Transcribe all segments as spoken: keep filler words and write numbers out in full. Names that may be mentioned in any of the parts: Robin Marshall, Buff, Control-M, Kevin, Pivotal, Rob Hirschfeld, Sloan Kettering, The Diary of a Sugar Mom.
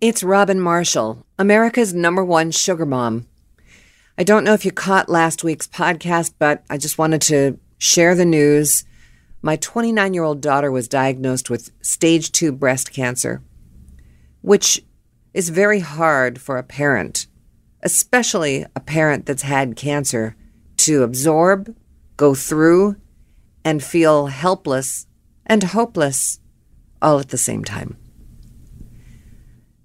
It's Robin Marshall, America's number one sugar mom. I don't know if you caught last week's podcast, but I just wanted to share the news. My twenty-nine-year-old daughter was diagnosed with stage two breast cancer, which is very hard for a parent, especially a parent that's had cancer, to absorb, go through, and feel helpless and hopeless all at the same time.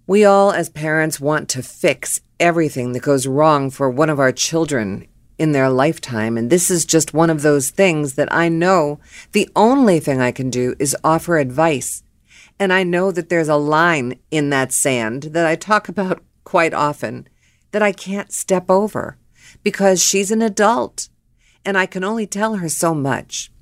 We all, as parents, want to fix everything that goes wrong for one of our children in their lifetime, and this is just one of those things that I know the only thing I can do is offer advice. And I know that there's a line in that sand that I talk about quite often that I can't step over because she's an adult, and I can only tell her so much.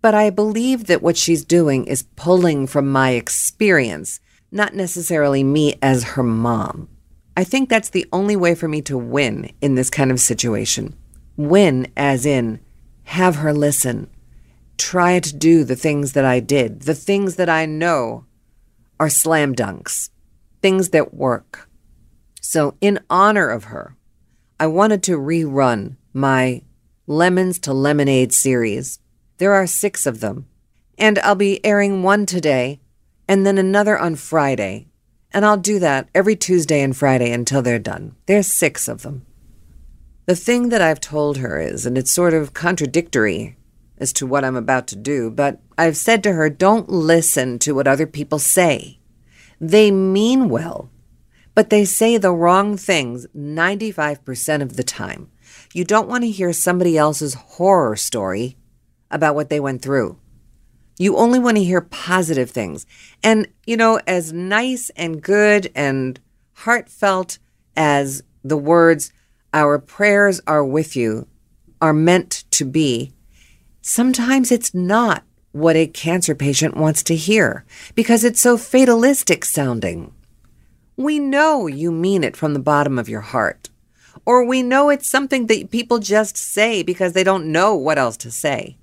But I believe that what she's doing is pulling from my experience, not necessarily me as her mom. I think that's the only way for me to win in this kind of situation. Win as in have her listen. Try to do the things that I did, the things that I know are slam dunks, things that work. So in honor of her, I wanted to rerun my Lemons to Lemonade series. There are six of them, and I'll be airing one today and then another on Friday. And I'll do that every Tuesday and Friday until they're done. There's six of them. The thing that I've told her is, and it's sort of contradictory as to what I'm about to do, but I've said to her, don't listen to what other people say. They mean well, but they say the wrong things ninety-five percent of the time. You don't want to hear somebody else's horror story about what they went through. You only want to hear positive things. And, you know, as nice and good and heartfelt as the words, our prayers are with you, are meant to be, sometimes it's not what a cancer patient wants to hear because it's so fatalistic sounding. We know you mean it from the bottom of your heart, or we know it's something that people just say because they don't know what else to say.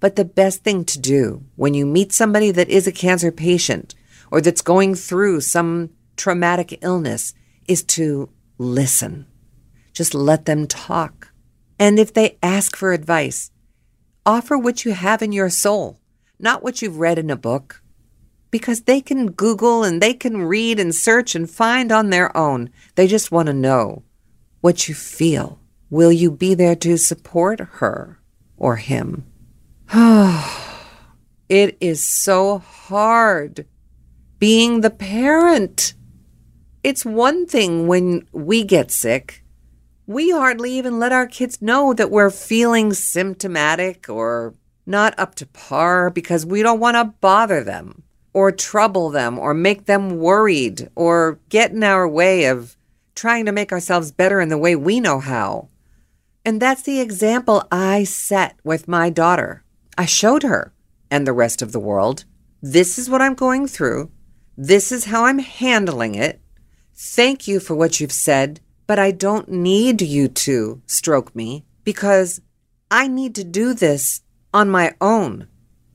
But the best thing to do when you meet somebody that is a cancer patient or that's going through some traumatic illness is to listen. Just let them talk. And if they ask for advice, offer what you have in your soul, not what you've read in a book, because they can Google and they can read and search and find on their own. They just want to know what you feel. Will you be there to support her or him? It is so hard being the parent. It's one thing when we get sick. We hardly even let our kids know that we're feeling symptomatic or not up to par because we don't want to bother them or trouble them or make them worried or get in our way of trying to make ourselves better in the way we know how. And that's the example I set with my daughter. I showed her and the rest of the world, this is what I'm going through. This is how I'm handling it. Thank you for what you've said, but I don't need you to stroke me because I need to do this on my own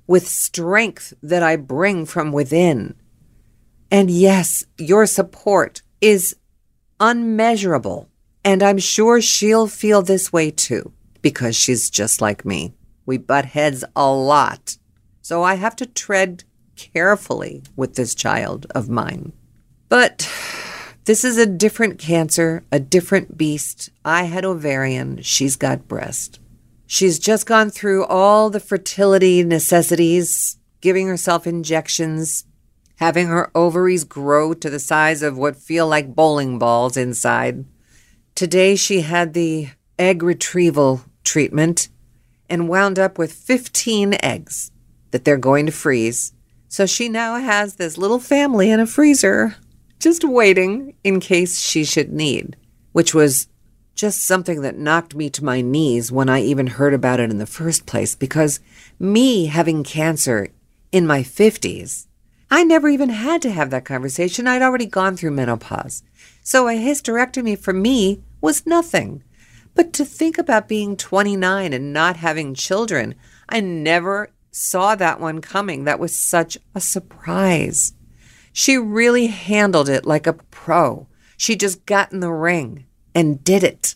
with strength that I bring from within. And yes, your support is unmeasurable. And I'm sure she'll feel this way too because she's just like me. We butt heads a lot. So I have to tread carefully with this child of mine. But this is a different cancer, a different beast. I had ovarian. She's got breast. She's just gone through all the fertility necessities, giving herself injections, having her ovaries grow to the size of what feel like bowling balls inside. Today she had the egg retrieval treatment and wound up with fifteen eggs that they're going to freeze. So she now has this little family in a freezer just waiting in case she should need, which was just something that knocked me to my knees when I even heard about it in the first place, because me having cancer in my fifties, I never even had to have that conversation. I'd already gone through menopause. So a hysterectomy for me was nothing. But to think about being twenty-nine and not having children, I never saw that one coming. That was such a surprise. She really handled it like a pro. She just got in the ring and did it.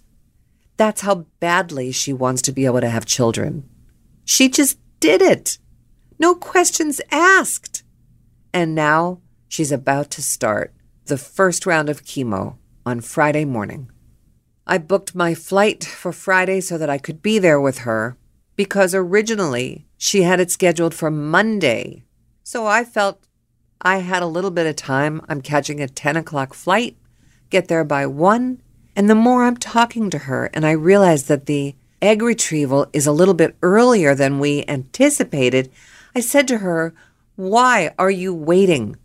That's how badly she wants to be able to have children. She just did it. No questions asked. And now she's about to start the first round of chemo on Friday morning. I booked my flight for Friday so that I could be there with her because originally she had it scheduled for Monday. So I felt I had a little bit of time. I'm catching a ten o'clock flight, get there by one. And the more I'm talking to her, and I realize that the egg retrieval is a little bit earlier than we anticipated, I said to her, why are you waiting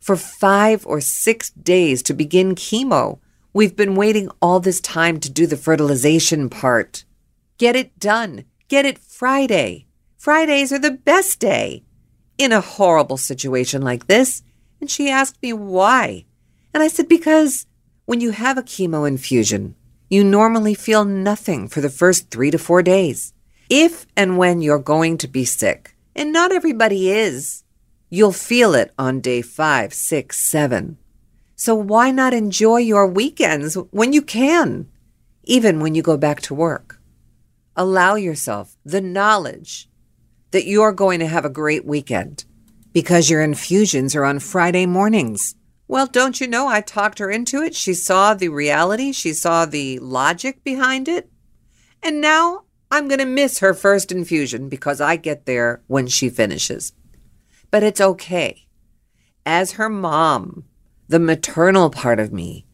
for five or six days to begin chemo? We've been waiting all this time to do the fertilization part. Get it done. Get it Friday. Fridays are the best day in a horrible situation like this. And she asked me why. And I said, because when you have a chemo infusion, you normally feel nothing for the first three to four days. If and when you're going to be sick, and not everybody is, you'll feel it on day five, six, seven. So why not enjoy your weekends when you can, even when you go back to work? Allow yourself the knowledge that you're going to have a great weekend because your infusions are on Friday mornings. Well, don't you know, I talked her into it. She saw the reality. She saw the logic behind it. And now I'm going to miss her first infusion because I get there when she finishes. But it's okay. As her mom, the maternal part of me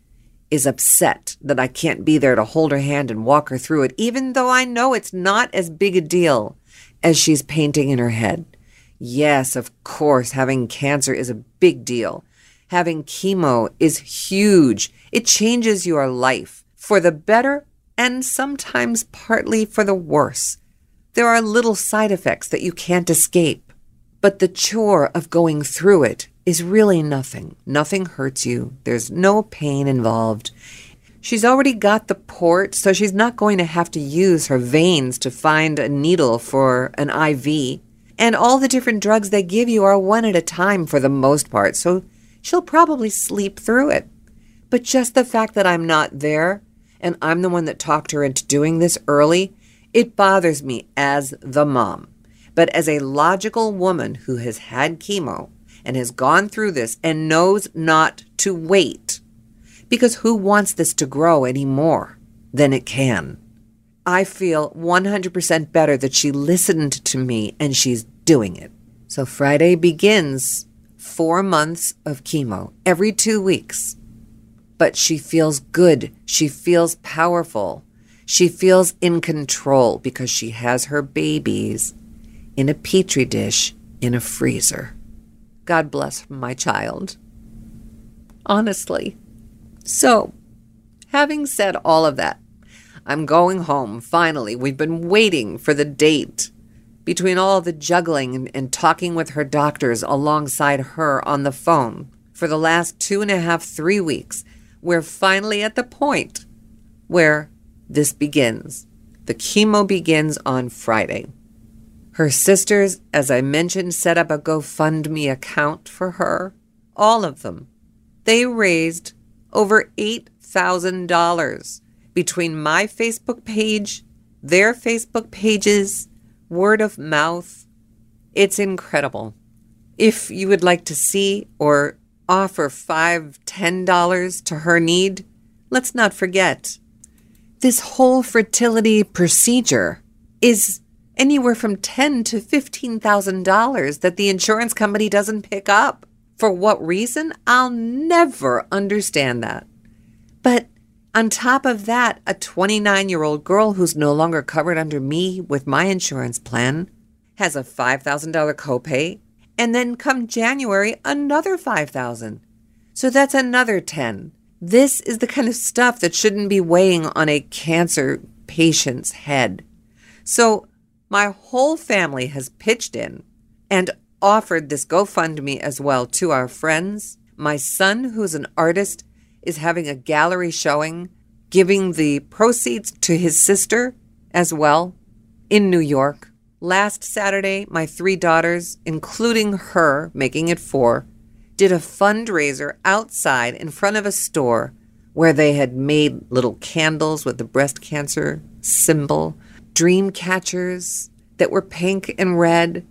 is upset that I can't be there to hold her hand and walk her through it, even though I know it's not as big a deal as she's painting in her head. Yes, of course, having cancer is a big deal. Having chemo is huge. It changes your life for the better and sometimes partly for the worse. There are little side effects that you can't escape, but the chore of going through it is really nothing. Nothing hurts you. There's no pain involved. She's already got the port, so she's not going to have to use her veins to find a needle for an I V. And all the different drugs they give you are one at a time for the most part, so she'll probably sleep through it. But just the fact that I'm not there and I'm the one that talked her into doing this early, it bothers me as the mom. But as a logical woman who has had chemo and has gone through this and knows not to wait, because who wants this to grow any more than it can? I feel one hundred percent better that she listened to me and she's doing it. So Friday begins four months of chemo every two weeks. But she feels good. She feels powerful. She feels in control because she has her babies in a petri dish in a freezer. God bless my child. Honestly. So, having said all of that, I'm going home finally. We've been waiting for the date. Between all the juggling and, and talking with her doctors alongside her on the phone for the last two and a half, three weeks, we're finally at the point where this begins. The chemo begins on Friday. Her sisters, as I mentioned, set up a GoFundMe account for her. All of them. They raised over eight thousand dollars between my Facebook page, their Facebook pages, word of mouth. It's incredible. If you would like to see or offer five, ten dollars to her need, let's not forget, this whole fertility procedure is anywhere from ten to fifteen thousand dollars that the insurance company doesn't pick up. For what reason? I'll never understand that. But on top of that, a twenty-nine-year-old girl who's no longer covered under me with my insurance plan has a five thousand dollars copay, and then come January, another five thousand dollars. So that's another ten thousand dollars. This is the kind of stuff that shouldn't be weighing on a cancer patient's head. So my whole family has pitched in and offered this GoFundMe as well to our friends. My son, who's an artist, is having a gallery showing, giving the proceeds to his sister as well in New York. Last Saturday, my three daughters, including her, making it four, did a fundraiser outside in front of a store where they had made little candles with the breast cancer symbol, dream catchers that were pink and red,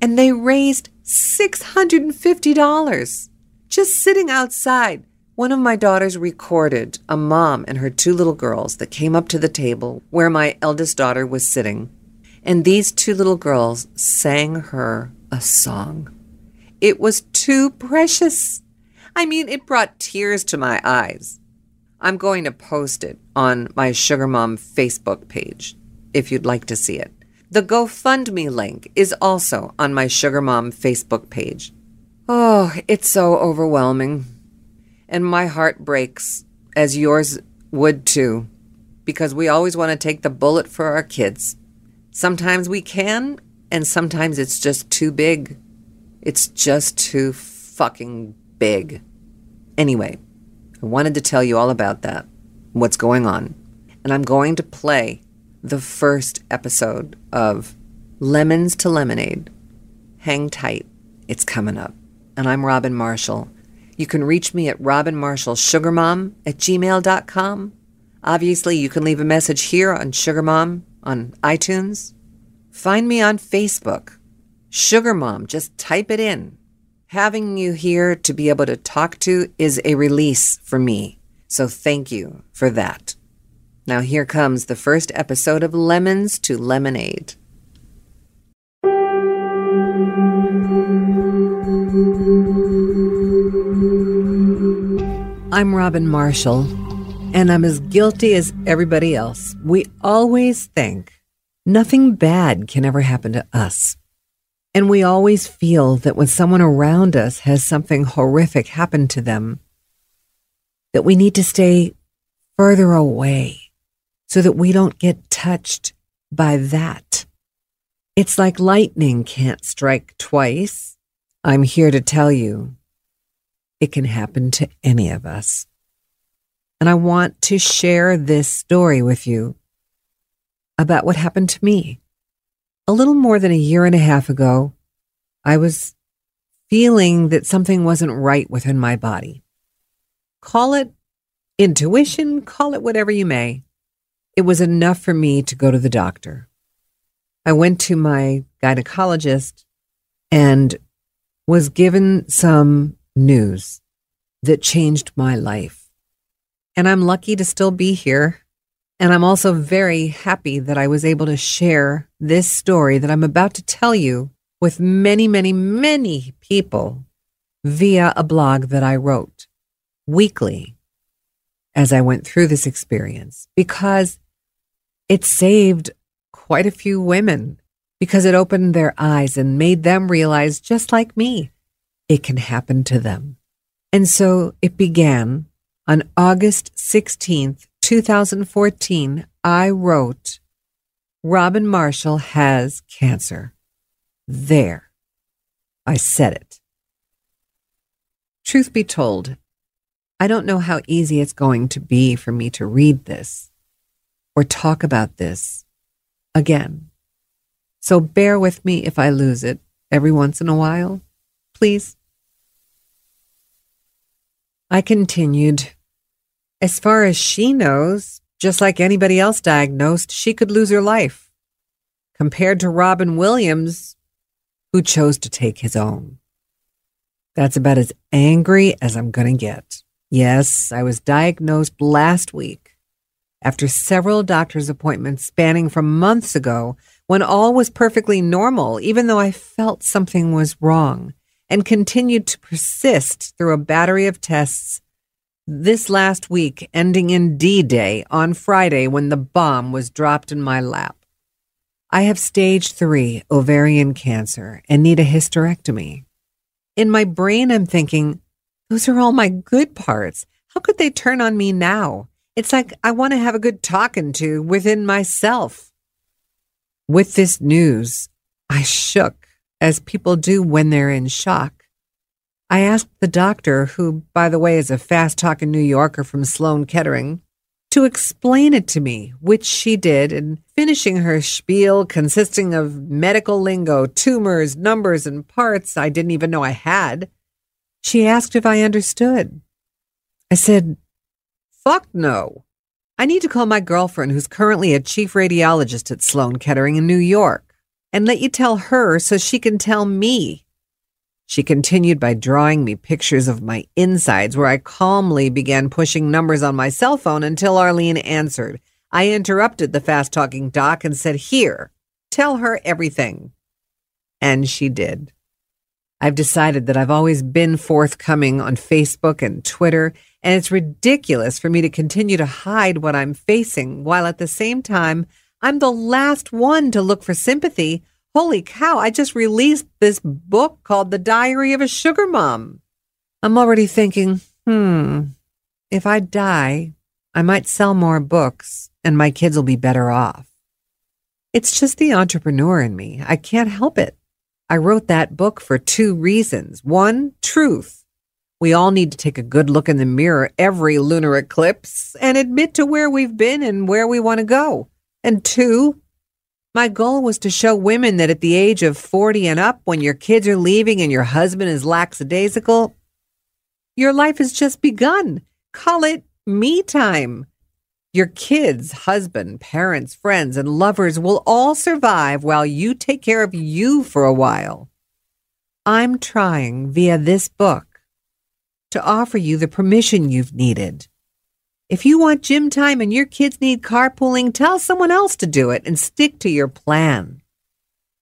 and they raised six hundred fifty dollars just sitting outside. One of my daughters recorded a mom and her two little girls that came up to the table where my eldest daughter was sitting, and these two little girls sang her a song. It was too precious. I mean, it brought tears to my eyes. I'm going to post it on my Sugar Mom Facebook page if you'd like to see it. The GoFundMe link is also on my Sugar Mom Facebook page. Oh, it's so overwhelming. And my heart breaks, as yours would too, because we always want to take the bullet for our kids. Sometimes we can, and sometimes it's just too big. It's just too fucking big. Anyway, I wanted to tell you all about that, what's going on. And I'm going to play the first episode of Lemons to Lemonade. Hang tight. It's coming up. And I'm Robin Marshall. You can reach me at robinmarshallsugarmom at gmail dot com. Obviously, you can leave a message here on Sugar Mom on iTunes. Find me on Facebook, Sugar Mom. Just type it in. Having you here to be able to talk to is a release for me, so thank you for that. Now here comes the first episode of Lemons to Lemonade. I'm Robin Marshall, and I'm as guilty as everybody else. We always think nothing bad can ever happen to us. And we always feel that when someone around us has something horrific happen to them, that we need to stay further away so that we don't get touched by that. It's like lightning can't strike twice. I'm here to tell you, it can happen to any of us. And I want to share this story with you about what happened to me. A little more than a year and a half ago, I was feeling that something wasn't right within my body. Call it intuition, call it whatever you may. It was enough for me to go to the doctor. I went to my gynecologist and was given some news that changed my life. And I'm lucky to still be here. And I'm also very happy that I was able to share this story that I'm about to tell you with many, many, many people via a blog that I wrote weekly as I went through this experience, because it saved quite a few women, because it opened their eyes and made them realize, just like me, it can happen to them. And so it began on August sixteenth, twenty fourteen, I wrote, Robin Marshall has cancer. There. I said it. Truth be told, I don't know how easy it's going to be for me to read this or talk about this again. So bear with me if I lose it every once in a while, please. I continued. As far as she knows, just like anybody else diagnosed, she could lose her life, compared to Robin Williams, who chose to take his own. That's about as angry as I'm going to get. Yes, I was diagnosed last week after several doctor's appointments spanning from months ago when all was perfectly normal, even though I felt something was wrong and continued to persist through a battery of tests. This last week, ending in D-Day on Friday when the bomb was dropped in my lap. I have stage three ovarian cancer and need a hysterectomy. In my brain, I'm thinking, those are all my good parts. How could they turn on me now? It's like I want to have a good talking to within myself. With this news, I shook, as people do when they're in shock. I asked the doctor, who, by the way, is a fast-talking New Yorker from Sloan Kettering, to explain it to me, which she did, and finishing her spiel consisting of medical lingo, tumors, numbers, and parts I didn't even know I had, She asked if I understood. I said, fuck no. I need to call my girlfriend, who's currently a chief radiologist at Sloan Kettering in New York, and let you tell her so she can tell me. She continued by drawing me pictures of my insides, where I calmly began pushing numbers on my cell phone until Arlene answered. I interrupted the fast-talking doc and said, here, tell her everything. And she did. I've decided that I've always been forthcoming on Facebook and Twitter, and it's ridiculous for me to continue to hide what I'm facing, while at the same time, I'm the last one to look for sympathy. Holy cow, I just released this book called The Diary of a Sugar Mom. I'm already thinking, hmm, if I die, I might sell more books and my kids will be better off. It's just the entrepreneur in me. I can't help it. I wrote that book for two reasons. One, truth. We all need to take a good look in the mirror every lunar eclipse and admit to where we've been and where we want to go. And two, my goal was to show women that at the age of forty and up, when your kids are leaving and your husband is lackadaisical, your life has just begun. Call it me time. Your kids, husband, parents, friends, and lovers will all survive while you take care of you for a while. I'm trying via this book to offer you the permission you've needed. If you want gym time and your kids need carpooling, tell someone else to do it and stick to your plan.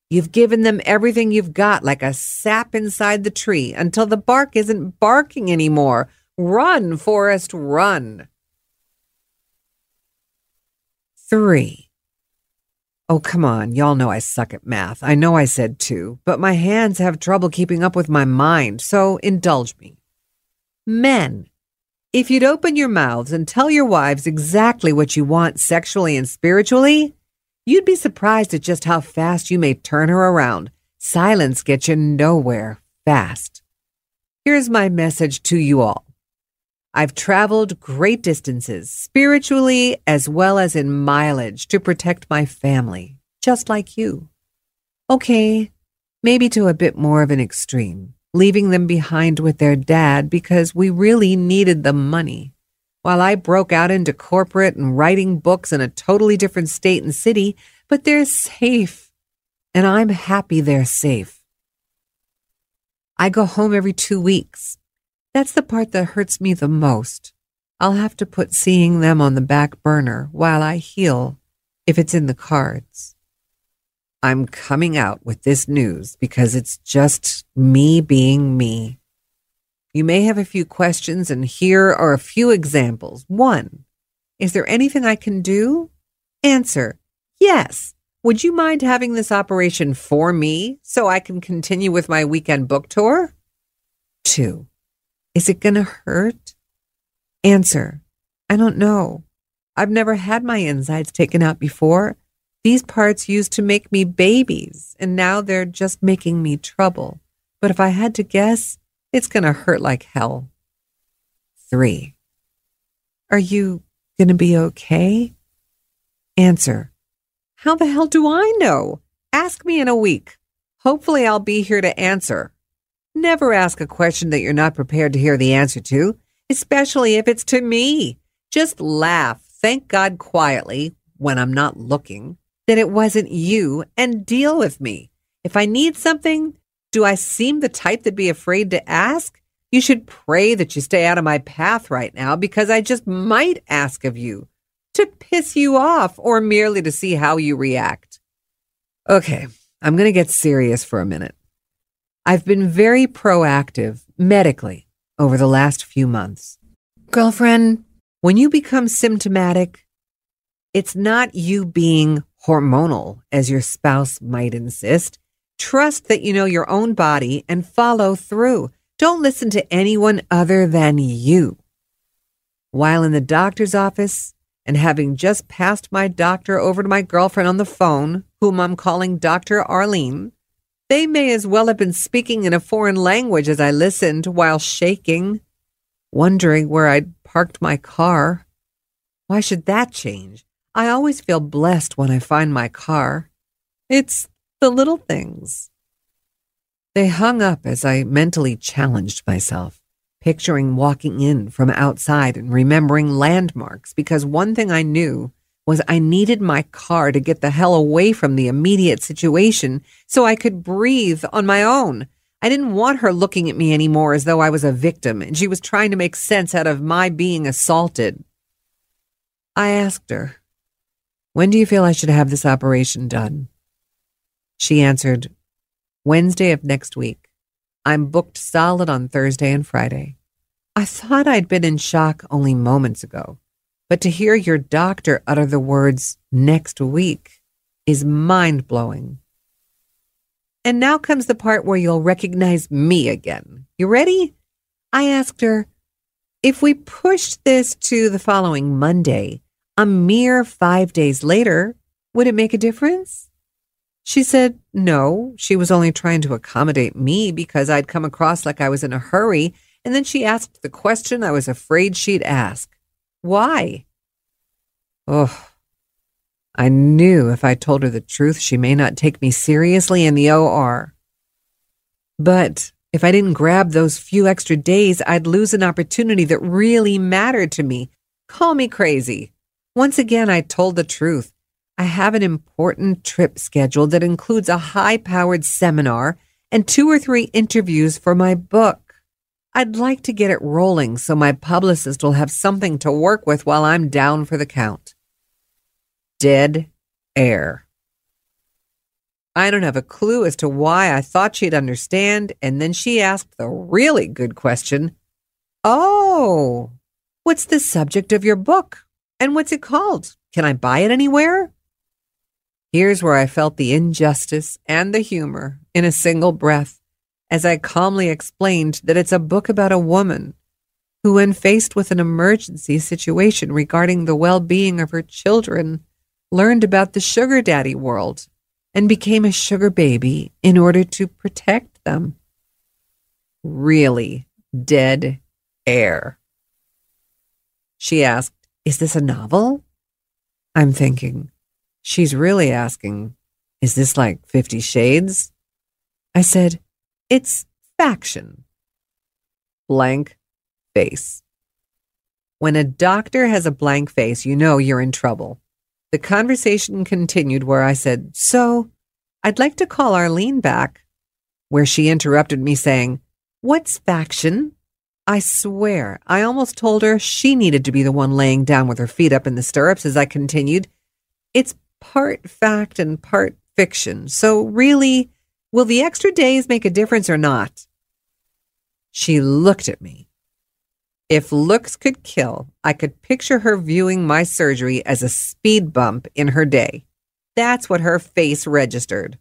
You've given them everything you've got, like a sap inside the tree, until the bark isn't barking anymore. Run, Forrest, run. Three. Oh, come on. Y'all know I suck at math. I know I said two, but my hands have trouble keeping up with my mind, so indulge me. Men, if you'd open your mouths and tell your wives exactly what you want sexually and spiritually, you'd be surprised at just how fast you may turn her around. Silence gets you nowhere fast. Here's my message to you all. I've traveled great distances, spiritually as well as in mileage, to protect my family, just like you. Okay, maybe to a bit more of an extreme, leaving them behind with their dad because we really needed the money. While I broke out into corporate and writing books in a totally different state and city, but they're safe, and I'm happy they're safe. I go home every two weeks. That's the part that hurts me the most. I'll have to put seeing them on the back burner while I heal, if it's in the cards. I'm coming out with this news because it's just me being me. You may have a few questions, and here are a few examples. One, is there anything I can do? Answer, yes. Would you mind having this operation for me so I can continue with my weekend book tour? Two, is it going to hurt? Answer, I don't know. I've never had my insides taken out before. These parts used to make me babies, and now they're just making me trouble. But if I had to guess, it's going to hurt like hell. Three, are you going to be okay? Answer, how the hell do I know? Ask me in a week. Hopefully I'll be here to answer. Never ask a question that you're not prepared to hear the answer to, especially if it's to me. Just laugh, thank God quietly, when I'm not looking, that it wasn't you, and deal with me. If I need something, do I seem the type that'd be afraid to ask? You should pray that you stay out of my path right now, because I just might ask of you to piss you off or merely to see how you react. Okay, I'm going to get serious for a minute. I've been very proactive medically over the last few months. Girlfriend, when you become symptomatic, it's not you being hormonal, as your spouse might insist. Trust that you know your own body and follow through. Don't listen to anyone other than you. While in the doctor's office and having just passed my doctor over to my girlfriend on the phone, whom I'm calling Doctor Arlene, they may as well have been speaking in a foreign language as I listened while shaking, wondering where I'd parked my car. Why should that change? I always feel blessed when I find my car. It's the little things. They hung up as I mentally challenged myself, picturing walking in from outside and remembering landmarks, because one thing I knew was I needed my car to get the hell away from the immediate situation so I could breathe on my own. I didn't want her looking at me anymore as though I was a victim, and she was trying to make sense out of my being assaulted. I asked her, "When do you feel I should have this operation done?" She answered, "Wednesday of next week. I'm booked solid on Thursday and Friday." I thought I'd been in shock only moments ago, but to hear your doctor utter the words "next week" is mind-blowing. And now comes the part where you'll recognize me again. You ready? I asked her, "If we pushed this to the following Monday, a mere five days later, would it make a difference?" She said no, she was only trying to accommodate me because I'd come across like I was in a hurry, and then she asked the question I was afraid she'd ask. "Why?" Oh, I knew if I told her the truth, she may not take me seriously in the O R. But if I didn't grab those few extra days, I'd lose an opportunity that really mattered to me. Call me crazy. Once again, I told the truth. I have an important trip scheduled that includes a high-powered seminar and two or three interviews for my book. I'd like to get it rolling so my publicist will have something to work with while I'm down for the count. Dead air. I don't have a clue as to why I thought she'd understand, and then she asked the really good question, "Oh, what's the subject of your book? And what's it called? Can I buy it anywhere?" Here's where I felt the injustice and the humor in a single breath as I calmly explained that it's a book about a woman who, when faced with an emergency situation regarding the well-being of her children, learned about the sugar daddy world and became a sugar baby in order to protect them. Really dead air. She asked, "Is this a novel?" I'm thinking, she's really asking, is this like Fifty Shades? I said, "It's faction." Blank face. When a doctor has a blank face, you know you're in trouble. The conversation continued where I said, "So, I'd like to call Arlene back," where she interrupted me saying, "What's faction?" I swear, I almost told her she needed to be the one laying down with her feet up in the stirrups as I continued, "It's part fact and part fiction, so really, will the extra days make a difference or not?" She looked at me. If looks could kill, I could picture her viewing my surgery as a speed bump in her day. That's what her face registered.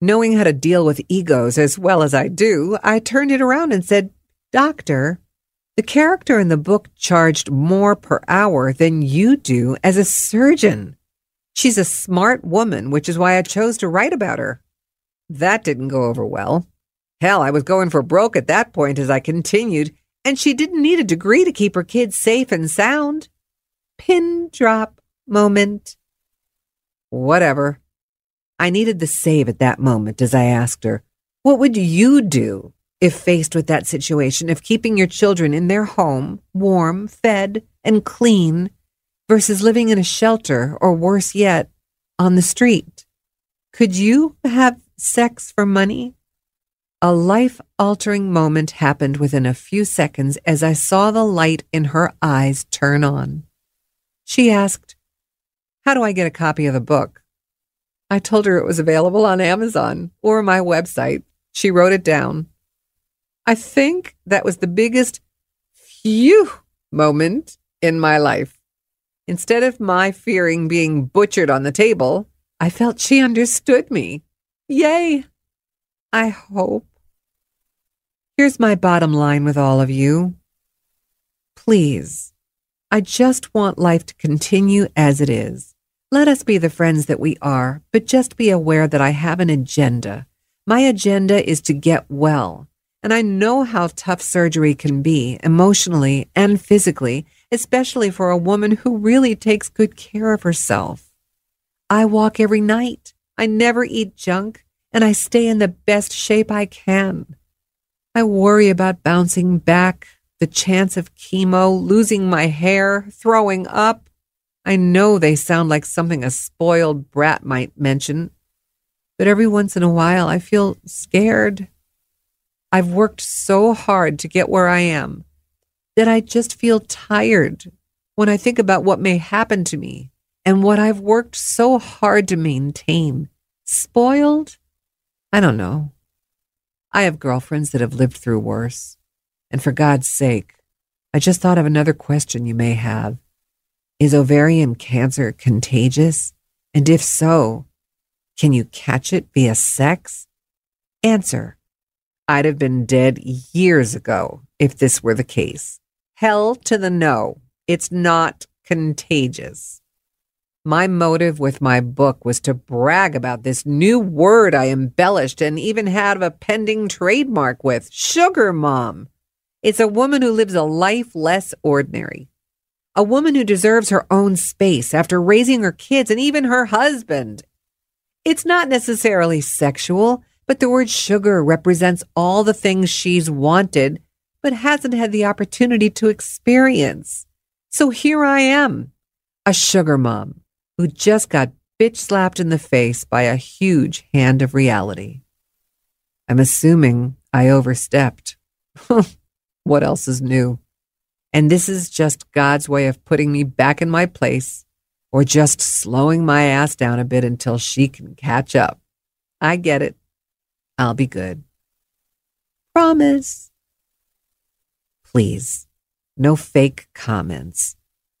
Knowing how to deal with egos as well as I do, I turned it around and said, "Doctor, the character in the book charged more per hour than you do as a surgeon. She's a smart woman, which is why I chose to write about her." That didn't go over well. Hell, I was going for broke at that point as I continued, and she didn't need a degree to keep her kids safe and sound. Pin drop moment. Whatever. I needed the save at that moment as I asked her, "What would you do if faced with that situation of keeping your children in their home, warm, fed, and clean, versus living in a shelter or worse yet, on the street? Could you have sex for money?" A life-altering moment happened within a few seconds as I saw the light in her eyes turn on. She asked, "How do I get a copy of the book?" I told her it was available on Amazon or my website. She wrote it down. I think that was the biggest phew moment in my life. Instead of my fearing being butchered on the table, I felt she understood me. Yay! I hope. Here's my bottom line with all of you. Please, I just want life to continue as it is. Let us be the friends that we are, but just be aware that I have an agenda. My agenda is to get well. And I know how tough surgery can be, emotionally and physically, especially for a woman who really takes good care of herself. I walk every night. I never eat junk. and I stay in the best shape I can. I worry about bouncing back, the chance of chemo, losing my hair, throwing up. I know they sound like something a spoiled brat might mention, but every once in a while I feel scared. I've worked so hard to get where I am that I just feel tired when I think about what may happen to me and what I've worked so hard to maintain. Spoiled? I don't know. I have girlfriends that have lived through worse. And for God's sake, I just thought of another question you may have. Is ovarian cancer contagious? And if so, can you catch it via sex? Answer. I'd have been dead years ago if this were the case. Hell to the no. It's not contagious. My motive with my book was to brag about this new word I embellished and even had a pending trademark with, Sugar Mom. It's a woman who lives a life less ordinary. A woman who deserves her own space after raising her kids and even her husband. It's not necessarily sexual, but the word sugar represents all the things she's wanted but hasn't had the opportunity to experience. So here I am, a sugar mom who just got bitch slapped in the face by a huge hand of reality. I'm assuming I overstepped. What else is new? And this is just God's way of putting me back in my place or just slowing my ass down a bit until she can catch up. I get it. I'll be good. Promise. Please, no fake comments.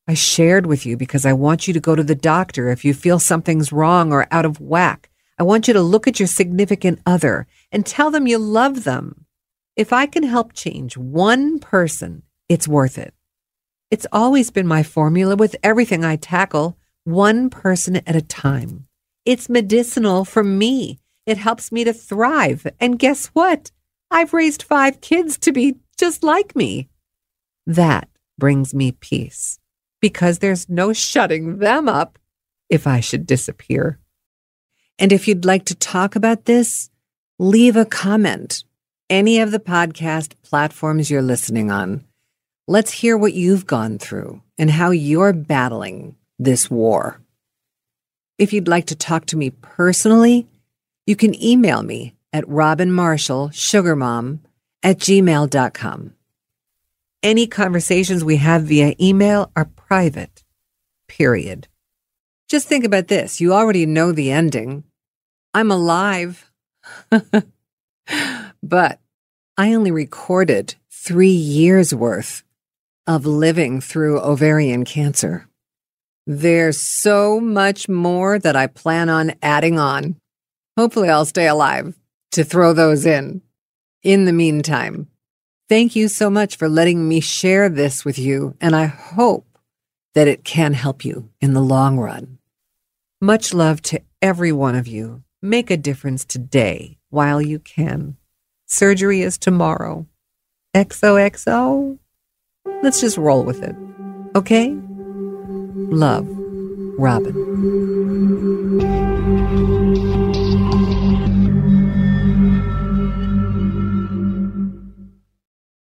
I shared with you because I want you to go to the doctor if you feel something's wrong or out of whack. I want you to look at your significant other and tell them you love them. If I can help change one person, it's worth it. It's always been my formula with everything I tackle, one person at a time. It's medicinal for me. It helps me to thrive. And guess what? I've raised five kids to be just like me. That brings me peace, because there's no shutting them up if I should disappear. And if you'd like to talk about this, leave a comment. Any of the podcast platforms you're listening on. Let's hear what you've gone through and how you're battling this war. If you'd like to talk to me personally, you can email me at robinmarshallsugarmom at gmail dot com. Any conversations we have via email are private, period. Just think about this. You already know the ending. I'm alive. But I only recorded three years worth of living through ovarian cancer. There's so much more that I plan on adding on. Hopefully I'll stay alive to throw those in. In the meantime, thank you so much for letting me share this with you, and I hope that it can help you in the long run. Much love to every one of you. Make a difference today while you can. Surgery is tomorrow. X O X O. Let's just roll with it. Okay? Love, Robin.